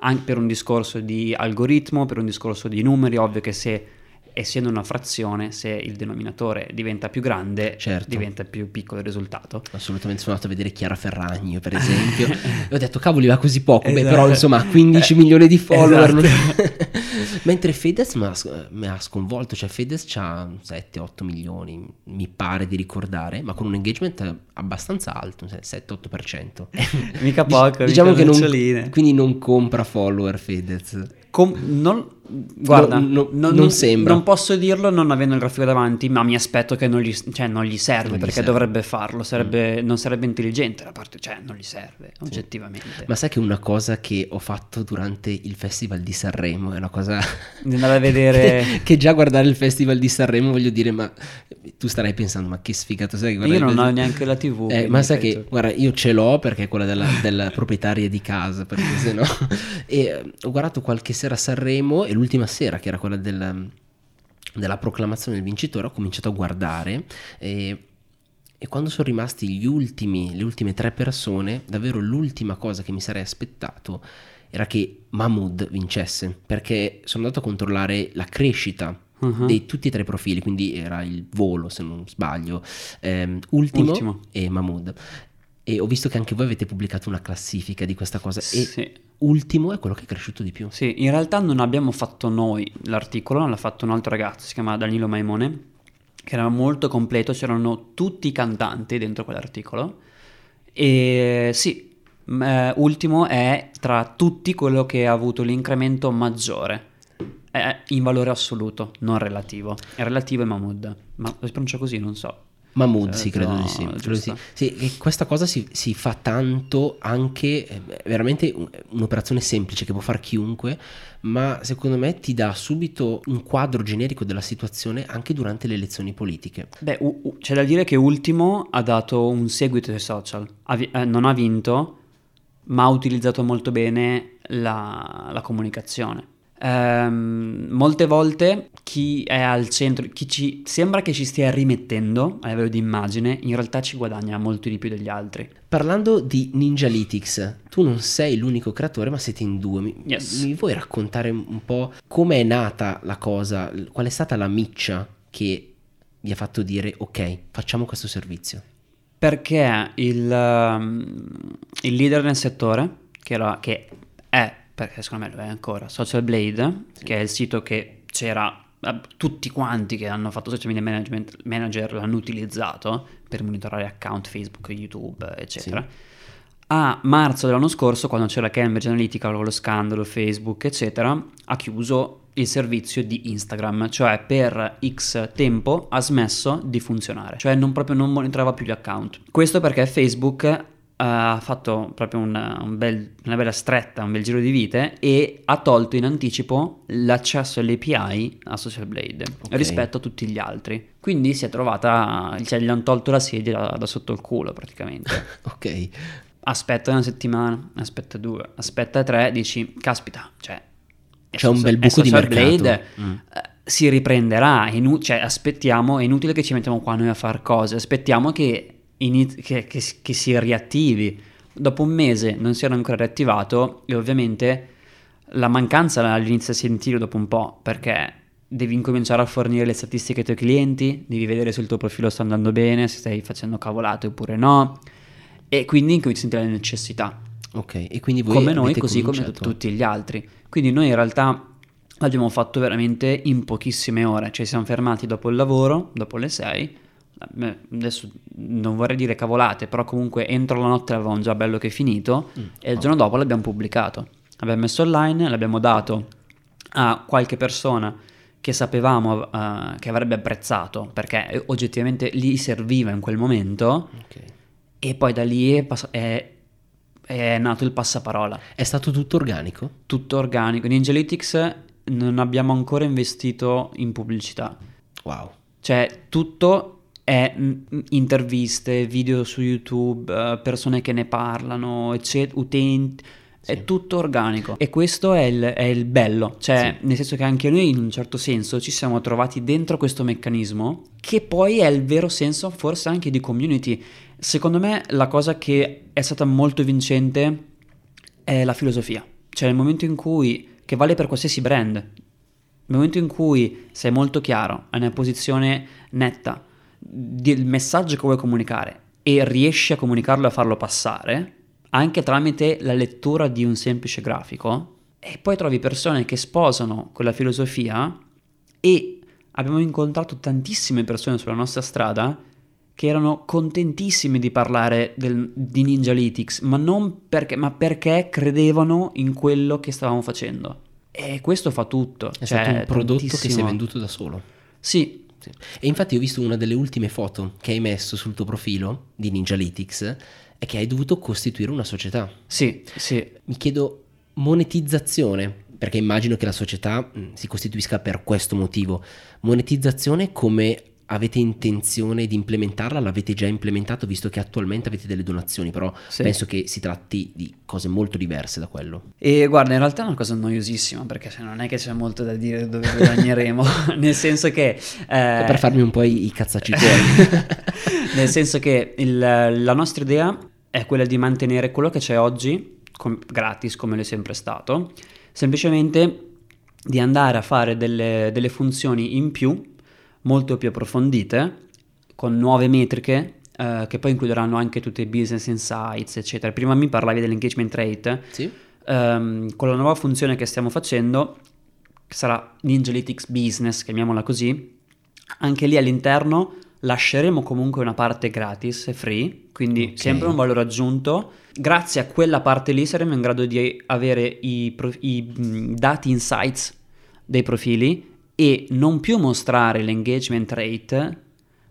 anche per un discorso di algoritmo, per un discorso di numeri. Ovvio che se essendo una frazione, se il denominatore diventa più grande, diventa più piccolo il risultato. Assolutamente, sono andato a vedere Chiara Ferragni, per esempio, e ho detto cavoli, va così poco. Esatto. Beh, però insomma 15 milioni di follower, esatto. Mentre Fedez mi ha sconvolto, cioè Fedez c'ha 7-8 milioni mi pare di ricordare, ma con un engagement abbastanza alto, 7-8%. Mica poco, diciamo mica che non, quindi non compra follower Fedez. Non sembra. Non posso dirlo non avendo il grafico davanti, ma mi aspetto che non gli serve. Dovrebbe farlo, non sarebbe intelligente da parte, cioè non gli serve oggettivamente. Ma sai che una cosa che ho fatto durante il Festival di Sanremo è una cosa di andare a vedere che già guardare il Festival di Sanremo, voglio dire, ma tu starai pensando ma che sfigato sei che io non ho neanche la TV, ma sai che guarda io ce l'ho perché è quella della proprietaria di casa, perché se no e ho guardato qualche sera Sanremo e l'ultima sera che era quella della proclamazione del vincitore ho cominciato a guardare e quando sono rimasti le ultime tre persone, davvero l'ultima cosa che mi sarei aspettato era che Mahmood vincesse, perché sono andato a controllare la crescita di tutti e tre i profili, quindi era Il Volo se non sbaglio, Ultimo e Mahmood, e ho visto che anche voi avete pubblicato una classifica di questa cosa e Ultimo è quello che è cresciuto di più. Sì, in realtà non abbiamo fatto noi l'articolo, l'ha fatto un altro ragazzo, si chiama Danilo Maimone, che era molto completo, c'erano tutti i cantanti dentro quell'articolo e Ultimo è tra tutti quello che ha avuto l'incremento maggiore in valore assoluto, non relativo. È relativo è Mahmood, ma si pronuncia così, non so. Mahmood, sì, credo no, di sì. Credo sì. Sì, e questa cosa si fa tanto, anche veramente un'operazione semplice che può fare chiunque, ma secondo me ti dà subito un quadro generico della situazione anche durante le elezioni politiche. Beh, c'è da dire che Ultimo ha dato un seguito ai social, non ha vinto, ma ha utilizzato molto bene la comunicazione. Molte volte chi è al centro, chi ci sembra che ci stia rimettendo a livello di immagine, in realtà ci guadagna molto di più degli altri. Parlando di NinjaLytics, tu non sei l'unico creatore, ma siete in due. Mi vuoi raccontare un po' come è nata la cosa? Qual è stata la miccia che vi ha fatto dire ok, facciamo questo servizio? Perché il leader nel settore, che è, perché secondo me lo è ancora, Social Blade, sì, che è il sito che c'era, tutti quanti che hanno fatto social media manager l'hanno utilizzato per monitorare account Facebook, YouTube, eccetera. Sì. A marzo dell'anno scorso, quando c'era Cambridge Analytica, lo scandalo Facebook, eccetera, ha chiuso il servizio di Instagram, cioè per X tempo ha smesso di funzionare, cioè non monitorava più gli account. Questo perché Facebook ha fatto proprio una bella stretta, un bel giro di vite, e ha tolto in anticipo l'accesso all'API a Social Blade, okay, rispetto a tutti gli altri. Quindi si è trovata, cioè gli hanno tolto la sedia da sotto il culo praticamente. Ok. Aspetta una settimana, aspetta due, aspetta tre, dici caspita, cioè c'è un bel buco di mercato. Si riprenderà, cioè aspettiamo, è inutile che ci mettiamo qua noi a far cose, aspettiamo che si riattivi. Dopo un mese non si era ancora riattivato, e ovviamente la mancanza all'inizio a sentire dopo un po', perché devi incominciare a fornire le statistiche ai tuoi clienti, devi vedere se il tuo profilo sta andando bene, se stai facendo cavolate oppure no, e quindi incominci a sentire la necessità. Ok, e quindi voi come noi, così cominciato, come tutti gli altri. Quindi noi in realtà l'abbiamo fatto veramente in pochissime ore, cioè siamo fermati dopo il lavoro, dopo le 6, adesso non vorrei dire cavolate, però comunque entro la notte l'avevamo già bello che finito, e il giorno dopo l'abbiamo pubblicato, l'abbiamo messo online, l'abbiamo dato a qualche persona che sapevamo che avrebbe apprezzato, perché oggettivamente gli serviva in quel momento, okay, e poi da lì è nato il passaparola. È stato tutto organico? Tutto organico. In NinjaLytics non abbiamo ancora investito in pubblicità. Wow. Cioè tutto è interviste, video su YouTube, persone che ne parlano, utenti, sì, è tutto organico. E questo è il bello, cioè sì, nel senso che anche noi in un certo senso ci siamo trovati dentro questo meccanismo, che poi è il vero senso forse anche di community. Secondo me la cosa che è stata molto vincente è la filosofia, cioè nel momento in cui, che vale per qualsiasi brand, nel momento in cui sei molto chiaro, hai una posizione netta del messaggio che vuoi comunicare e riesci a comunicarlo e a farlo passare, anche tramite la lettura di un semplice grafico, e poi trovi persone che sposano quella filosofia, e abbiamo incontrato tantissime persone sulla nostra strada che erano contentissimi di parlare di NinjaLytics, ma perché credevano in quello che stavamo facendo. E questo fa tutto. È stato un prodotto tantissimo, che si è venduto da solo. Sì, sì. E infatti ho visto una delle ultime foto che hai messo sul tuo profilo di NinjaLytics, è che hai dovuto costituire una società. Sì, sì. Mi chiedo, monetizzazione, perché immagino che la società si costituisca per questo motivo. Monetizzazione come avete intenzione di implementarla? L'avete già implementato, visto che attualmente avete delle donazioni, però sì, penso che si tratti di cose molto diverse da quello. E guarda, in realtà è una cosa noiosissima, perché non è che c'è molto da dire dove guadagneremo, nel senso che... Per farmi un po' i cazzacci tuoi. Nel senso che la nostra idea è quella di mantenere quello che c'è oggi, gratis come lo è sempre stato, semplicemente di andare a fare delle funzioni in più, molto più approfondite, con nuove metriche che poi includeranno anche tutti i business insights, eccetera. Prima mi parlavi dell'engagement rate. Sì. Con la nuova funzione che stiamo facendo, che sarà NinjaLytics Business, chiamiamola così, anche lì all'interno lasceremo comunque una parte gratis e free, quindi okay, sempre un valore aggiunto. Grazie a quella parte lì saremo in grado di avere i dati insights dei profili, e non più mostrare l'engagement rate,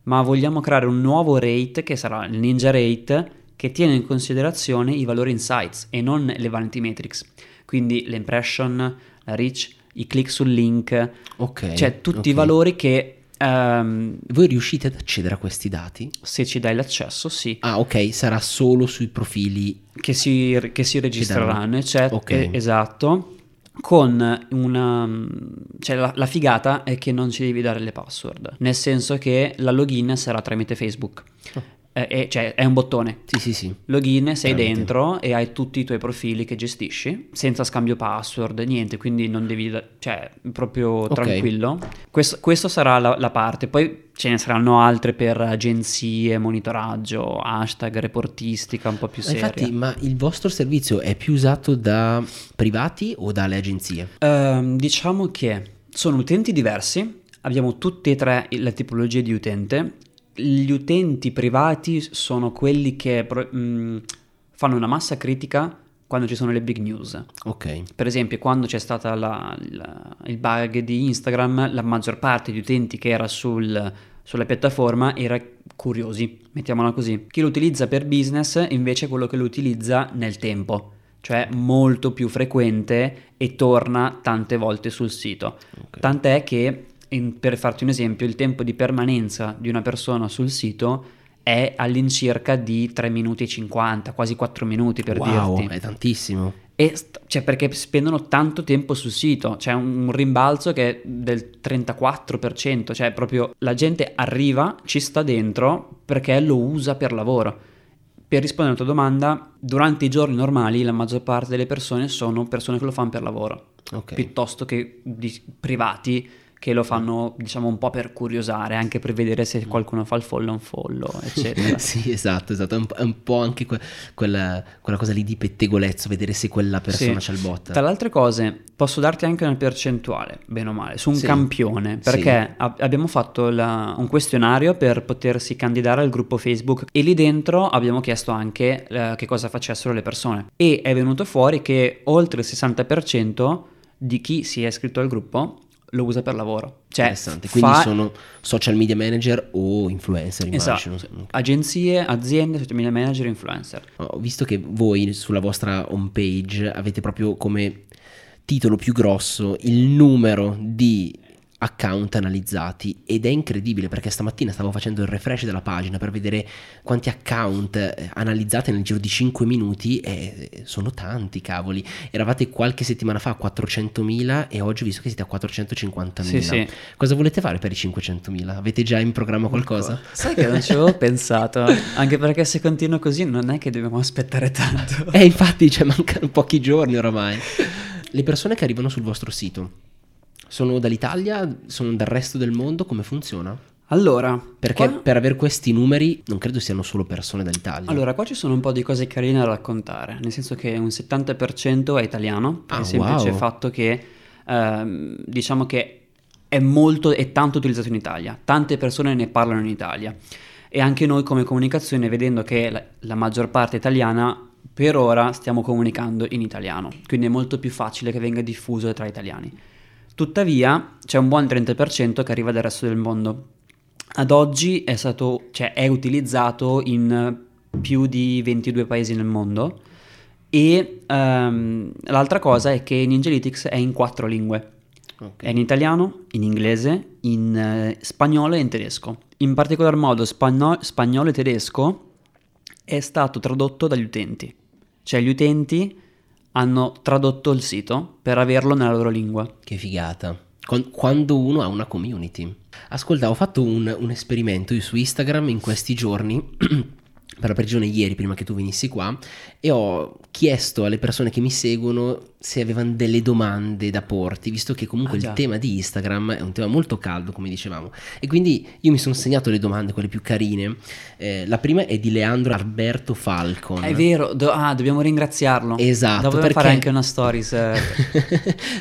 ma vogliamo creare un nuovo rate che sarà il Ninja Rate, che tiene in considerazione i valori insights e non le vanity metrics, quindi l'impression, la reach, i click sul link, okay, cioè tutti i valori che... voi riuscite ad accedere a questi dati? Se ci dai l'accesso, sì. Ah, ok, sarà solo sui profili che si registreranno, eccetera. Okay. Esatto. Con una... cioè la figata è che non ci devi dare le password, nel senso che la login sarà tramite Facebook. Oh. Cioè è un bottone. Sì, sì, sì. Login, sei tramite. Dentro e hai tutti i tuoi profili che gestisci, senza scambio password, niente, quindi non devi... cioè, proprio tranquillo. Questo sarà la parte. Poi ce ne saranno altre per agenzie, monitoraggio, hashtag, reportistica, un po' più seria. Infatti, ma il vostro servizio è più usato da privati o dalle agenzie? Diciamo che sono utenti diversi, abbiamo tutte e tre le tipologie di utente. Gli utenti privati sono quelli che fanno una massa critica quando ci sono le big news. Ok. Per esempio, quando c'è stata il bug di Instagram, la maggior parte di utenti che era sulla piattaforma era curiosi, mettiamola così. Chi lo utilizza per business invece è quello che lo utilizza nel tempo, cioè molto più frequente e torna tante volte sul sito. Okay. Tant'è che, per farti un esempio, il tempo di permanenza di una persona sul sito è all'incirca di 3 minuti e 50, quasi 4 minuti per dirti. Wow, è tantissimo. E cioè, perché spendono tanto tempo sul sito, c'è un rimbalzo che è del 34%, cioè proprio la gente arriva, ci sta dentro perché lo usa per lavoro. Per rispondere alla tua domanda, durante i giorni normali la maggior parte delle persone sono persone che lo fanno per lavoro, piuttosto che privati che lo fanno, diciamo, un po' per curiosare, anche per vedere se qualcuno fa il follow o un follow, eccetera. Sì, esatto, è un po' anche quella cosa lì di pettegolezzo, vedere se quella persona c'ha il bot. Tra le altre cose, posso darti anche una percentuale, bene o male, su un campione, perché abbiamo fatto un questionario per potersi candidare al gruppo Facebook e lì dentro abbiamo chiesto anche che cosa facessero le persone e è venuto fuori che oltre il 60% di chi si è iscritto al gruppo lo usa per lavoro, cioè quindi sono social media manager o influencer, immagino. Esatto. Agenzie, aziende, social media manager, influencer. Ho visto che voi sulla vostra home page avete proprio come titolo più grosso il numero di account analizzati ed è incredibile, perché stamattina stavo facendo il refresh della pagina per vedere quanti account analizzate nel giro di 5 minuti e sono tanti, cavoli. Eravate qualche settimana fa a 400.000 e oggi ho visto che siete a 450.000. Sì. Cosa volete fare per i 500.000? Avete già in programma qualcosa? Sai che non ci avevo pensato, anche perché se continuo così non è che dobbiamo aspettare tanto. Infatti, cioè, mancano pochi giorni oramai. Le persone che arrivano sul vostro sito sono dall'Italia? Sono dal resto del mondo? Come funziona? Allora, perché per avere questi numeri non credo siano solo persone dall'Italia. Allora, qua ci sono un po' di cose carine da raccontare, nel senso che un 70% è italiano, per il semplice fatto che diciamo che è tanto utilizzato in Italia, tante persone ne parlano in Italia e anche noi come comunicazione, vedendo che la maggior parte italiana, per ora stiamo comunicando in italiano, quindi è molto più facile che venga diffuso tra italiani. Tuttavia c'è un buon 30% che arriva dal resto del mondo. Ad oggi è utilizzato in più di 22 paesi nel mondo e l'altra cosa è che NinjaLytics è in 4 lingue. Okay. È in italiano, in inglese, in spagnolo e in tedesco. In particolar modo spagnolo e tedesco è stato tradotto dagli utenti. Cioè gli utenti hanno tradotto il sito per averlo nella loro lingua. Che figata, quando uno ha una community. Ascolta, ho fatto un esperimento io su Instagram in questi giorni, per la precisione ieri prima che tu venissi qua, e ho chiesto alle persone che mi seguono se avevano delle domande da porti, visto che comunque il tema di Instagram è un tema molto caldo, come dicevamo, e quindi io mi sono segnato le domande, quelle più carine. La prima è di Leandro Alberto Falcon. È vero, dobbiamo ringraziarlo. Esatto. Dovevo fare anche una stories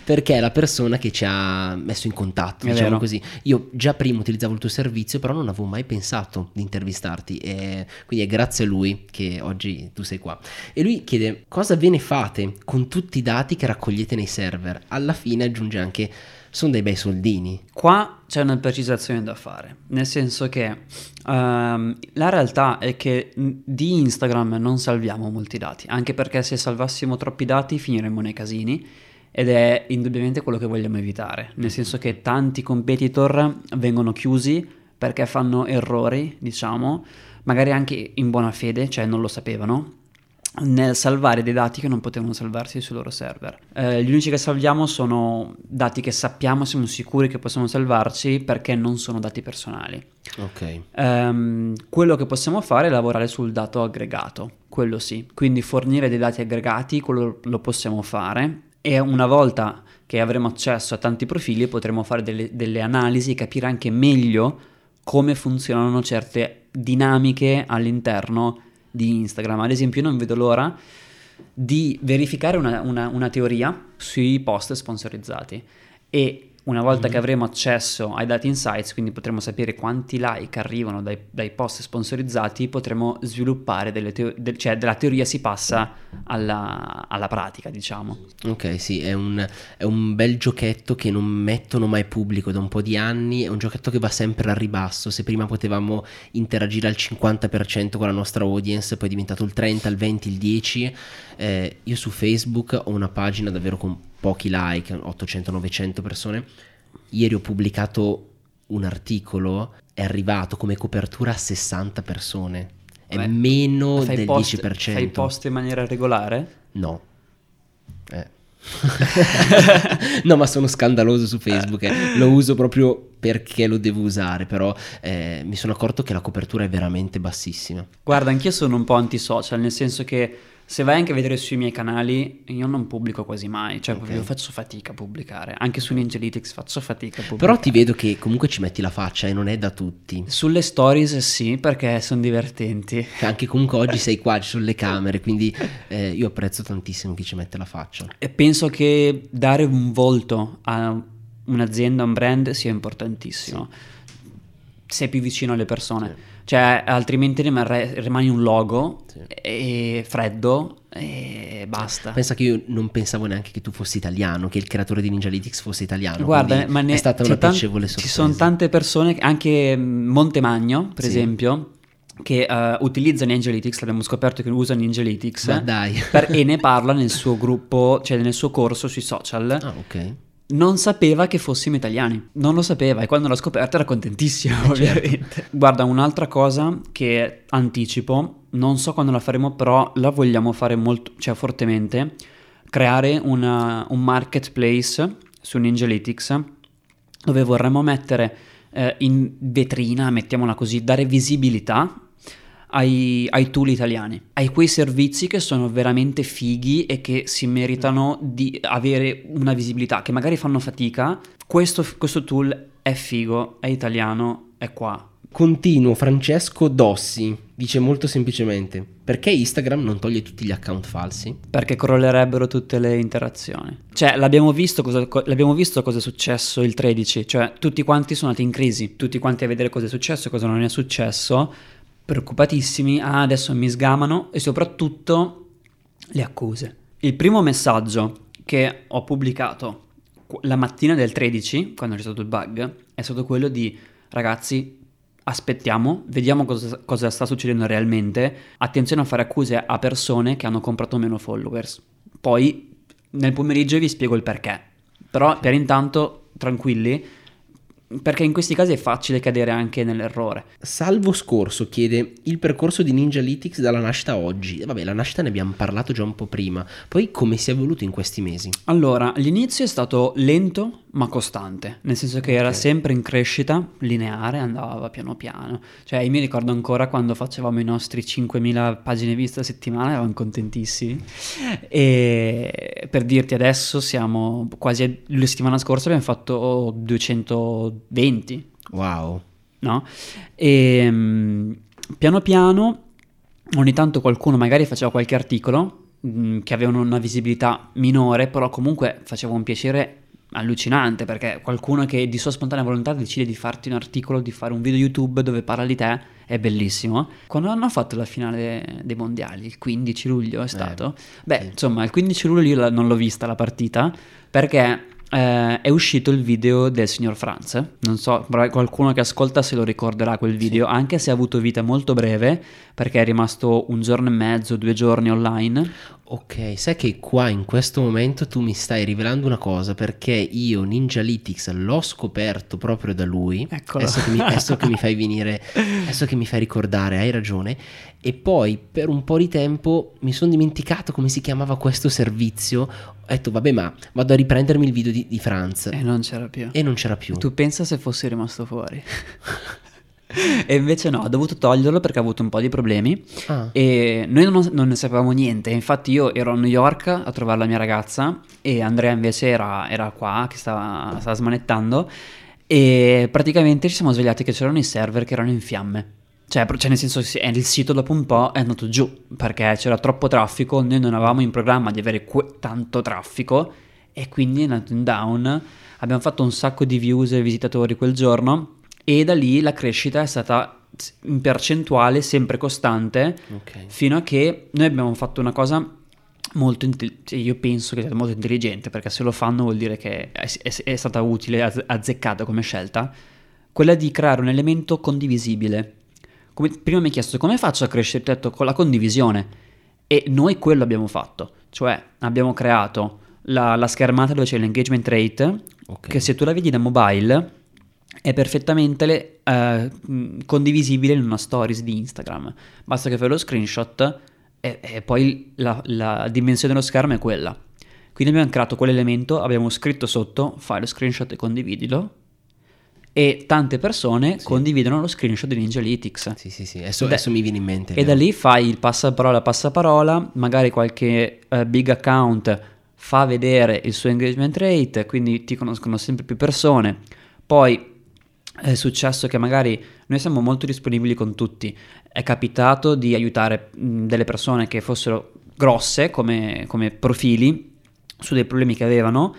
perché è la persona che ci ha messo in contatto, è diciamo vero. Così io già prima utilizzavo il tuo servizio, però non avevo mai pensato di intervistarti, e quindi è grazie a lui che oggi tu sei qua. E lui chiede: cosa ve ne fate con tutti i dati che raccogliete nei server? Alla fine aggiunge anche: sono dei bei soldini. Qua c'è una precisazione da fare, nel senso che la realtà è che di Instagram non salviamo molti dati, anche perché se salvassimo troppi dati finiremmo nei casini, ed è indubbiamente quello che vogliamo evitare, nel senso che tanti competitor vengono chiusi perché fanno errori, diciamo, magari anche in buona fede, cioè non lo sapevano, nel salvare dei dati che non potevano salvarsi sui loro server. Gli unici che salviamo sono dati che sappiamo, siamo sicuri che possiamo salvarci, perché non sono dati personali. Ok. Quello che possiamo fare è lavorare sul dato aggregato, quello sì, quindi fornire dei dati aggregati, quello lo possiamo fare, e una volta che avremo accesso a tanti profili potremo fare delle analisi e capire anche meglio come funzionano certe dinamiche all'interno di Instagram. Ad esempio, io non vedo l'ora di verificare una teoria sui post sponsorizzati, e una volta che avremo accesso ai dati insights, quindi potremo sapere quanti like arrivano dai post sponsorizzati, potremo sviluppare cioè dalla teoria si passa alla pratica, diciamo. Ok, sì, è un bel giochetto che non mettono mai pubblico da un po' di anni, è un giochetto che va sempre al ribasso. Se prima potevamo interagire al 50% con la nostra audience, poi è diventato il 30%, il 20%, il 10%. Io su Facebook ho una pagina davvero con pochi like, 800-900 persone. Ieri ho pubblicato un articolo, è arrivato come copertura a 60 persone. È meno del 10%. Fai post in maniera regolare? No. No, ma sono scandaloso su Facebook, lo uso proprio perché lo devo usare, però mi sono accorto che la copertura è veramente bassissima. Guarda, anch'io sono un po' antisocial, nel senso che se vai anche a vedere sui miei canali, io non pubblico quasi mai, cioè okay. Io faccio fatica a pubblicare, anche su NinjaLytics faccio fatica a pubblicare. Però ti vedo che comunque ci metti la faccia e non è da tutti. Sulle stories sì, perché sono divertenti. Anche comunque oggi sei qua sulle camere, quindi io apprezzo tantissimo chi ci mette la faccia. E penso che dare un volto a un'azienda, un brand sia importantissimo, sì. Sei più vicino alle persone, sì. Cioè altrimenti rimani un logo, sì. E freddo e basta. Pensa che io non pensavo neanche che tu fossi italiano, che il creatore di NinjaLytics fosse italiano. Guarda, ma è stata una piacevole sorpresa. Ci sono tante persone, anche Montemagno per sì. esempio, che utilizza NinjaLytics, l'abbiamo scoperto che usa NinjaLytics. Ma dai. E ne parla nel suo gruppo, cioè nel suo corso sui social. Ah, ok. Non sapeva che fossimo italiani, non lo sapeva, e quando l'ha scoperta era contentissimo, ovviamente. Certo. Guarda, un'altra cosa che anticipo, non so quando la faremo, però la vogliamo fare molto, cioè fortemente, creare un marketplace su NinjaLytics dove vorremmo mettere in vetrina, mettiamola così, dare visibilità ai tool italiani, ai quei servizi che sono veramente fighi e che si meritano di avere una visibilità, che magari fanno fatica. Questo tool è figo, è italiano, è qua. Continuo, Francesco Dossi dice molto semplicemente: perché Instagram non toglie tutti gli account falsi? Perché crollerebbero tutte le interazioni. Cioè l'abbiamo visto cosa è successo il 13, cioè tutti quanti sono andati in crisi, tutti quanti a vedere cosa è successo e cosa non è successo, preoccupatissimi, adesso mi sgamano, e soprattutto le accuse. Il primo messaggio che ho pubblicato la mattina del 13, quando c'è stato il bug, è stato quello di: ragazzi, aspettiamo, vediamo cosa sta succedendo realmente, attenzione a fare accuse a persone che hanno comprato meno followers, poi nel pomeriggio vi spiego il perché, però per intanto tranquilli, perché in questi casi è facile cadere anche nell'errore. Salvo Scorso chiede il percorso di NinjaLytics dalla nascita a oggi. E vabbè, la nascita ne abbiamo parlato già un po' prima, poi come si è evoluto in questi mesi? Allora, l'inizio è stato lento ma costante, nel senso che era sempre in crescita lineare, andava piano piano. Cioè io mi ricordo ancora quando facevamo i nostri 5.000 pagine viste a settimana, eravamo contentissimi, e per dirti adesso siamo quasi, la settimana scorsa abbiamo fatto 220. Wow. No? E piano piano ogni tanto qualcuno magari faceva qualche articolo che avevano una visibilità minore, però comunque faceva un piacere allucinante, perché qualcuno che di sua spontanea volontà decide di farti un articolo, di fare un video YouTube dove parla di te, è bellissimo. Quando hanno fatto la finale dei mondiali, il 15 luglio è stato, sì. Insomma il 15 luglio io non l'ho vista la partita, perché è uscito il video del signor Franz. Non so, qualcuno che ascolta se lo ricorderà quel video, sì, anche se ha avuto vita molto breve, perché è rimasto un giorno e mezzo, 2 giorni online. Ok, sai che qua in questo momento tu mi stai rivelando una cosa, perché io NinjaLytics l'ho scoperto proprio da lui. Eccolo. Adesso che mi fai ricordare, hai ragione. E poi per un po' di tempo mi sono dimenticato come si chiamava questo servizio. Ho detto vabbè, ma vado a riprendermi il video di Franz. E non c'era più. Tu pensa se fossi rimasto fuori. E invece no, ho dovuto toglierlo perché ha avuto un po' di problemi. E noi non ne sapevamo niente. Infatti io ero a New York a trovare la mia ragazza, e Andrea invece era qua, che stava smanettando. E praticamente ci siamo svegliati che c'erano i server che erano in fiamme. Cioè nel senso, il sito dopo un po' è andato giù perché c'era troppo traffico. Noi non avevamo in programma di avere tanto traffico, e quindi è andato in down. Abbiamo fatto un sacco di views e visitatori quel giorno, e da lì la crescita è stata in percentuale sempre costante, okay, fino a che noi abbiamo fatto una cosa molto io penso che sia molto intelligente, perché se lo fanno vuol dire che è stata utile, azzeccata come scelta, quella di creare un elemento condivisibile. Prima mi hai chiesto come faccio a crescere, ho detto con la condivisione, e noi quello abbiamo fatto, cioè abbiamo creato la schermata dove c'è l'engagement rate, okay, che se tu la vedi da mobile è perfettamente condivisibile in una stories di Instagram, basta che fai lo screenshot e poi la dimensione dello schermo è quella. Quindi abbiamo creato quell'elemento, abbiamo scritto sotto fai lo screenshot e condividilo, e tante persone, sì, condividono lo screenshot di NinjaLytics. Sì, adesso mi viene in mente. E da lì fai il passaparola, magari qualche big account fa vedere il suo engagement rate, quindi ti conoscono sempre più persone. Poi è successo che magari noi siamo molto disponibili con tutti, è capitato di aiutare delle persone che fossero grosse come profili su dei problemi che avevano,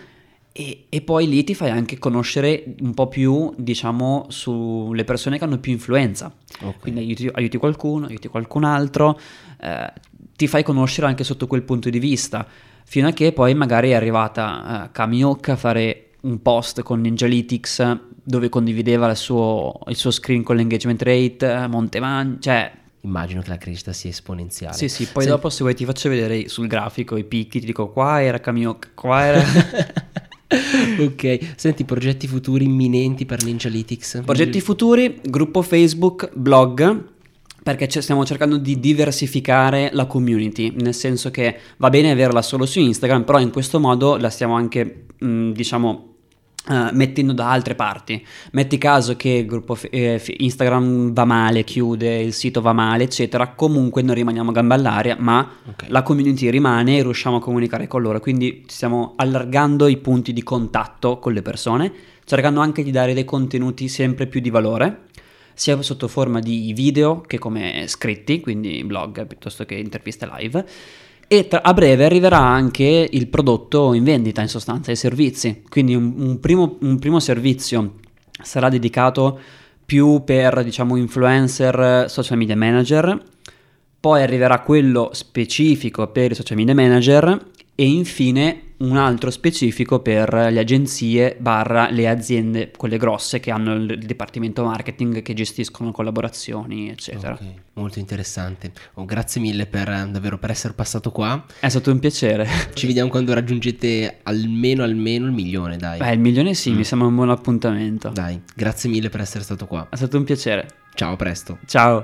e poi lì ti fai anche conoscere un po' più, diciamo, sulle persone che hanno più influenza, okay, quindi aiuti qualcuno, aiuti qualcun altro, ti fai conoscere anche sotto quel punto di vista, fino a che poi magari è arrivata Kamiok a fare un post con NinjaLytics dove condivideva il suo screen con l'engagement rate, Montemagno, cioè... Immagino che la crescita sia esponenziale. Sì, poi dopo se vuoi ti faccio vedere sul grafico i picchi, ti dico qua era Kamiok, qua era... Ok, senti, progetti futuri imminenti per NinjaLytics? Progetti futuri, gruppo Facebook, blog, perché stiamo cercando di diversificare la community, nel senso che va bene averla solo su Instagram, però in questo modo la stiamo anche, diciamo... mettendo da altre parti. Metti caso che il gruppo Instagram va male, chiude, il sito va male, eccetera, comunque non rimaniamo a gamba all'aria, ma okay, la community rimane e riusciamo a comunicare con loro, quindi stiamo allargando i punti di contatto con le persone, cercando anche di dare dei contenuti sempre più di valore, sia sotto forma di video che come scritti, quindi blog piuttosto che interviste live. E a breve arriverà anche il prodotto in vendita, in sostanza, i servizi. Quindi un primo servizio sarà dedicato più per, diciamo, influencer, social media manager. Poi arriverà quello specifico per i social media manager, e infine un altro specifico per le agenzie / le aziende, quelle grosse che hanno il dipartimento marketing, che gestiscono collaborazioni, eccetera. Okay, molto interessante. Grazie mille per essere passato qua. È stato un piacere. Ci vediamo quando raggiungete almeno il 1.000.000, dai. Beh, il 1.000.000 sì, mi sembra un buon appuntamento. Dai, grazie mille per essere stato qua. È stato un piacere. Ciao, a presto. Ciao.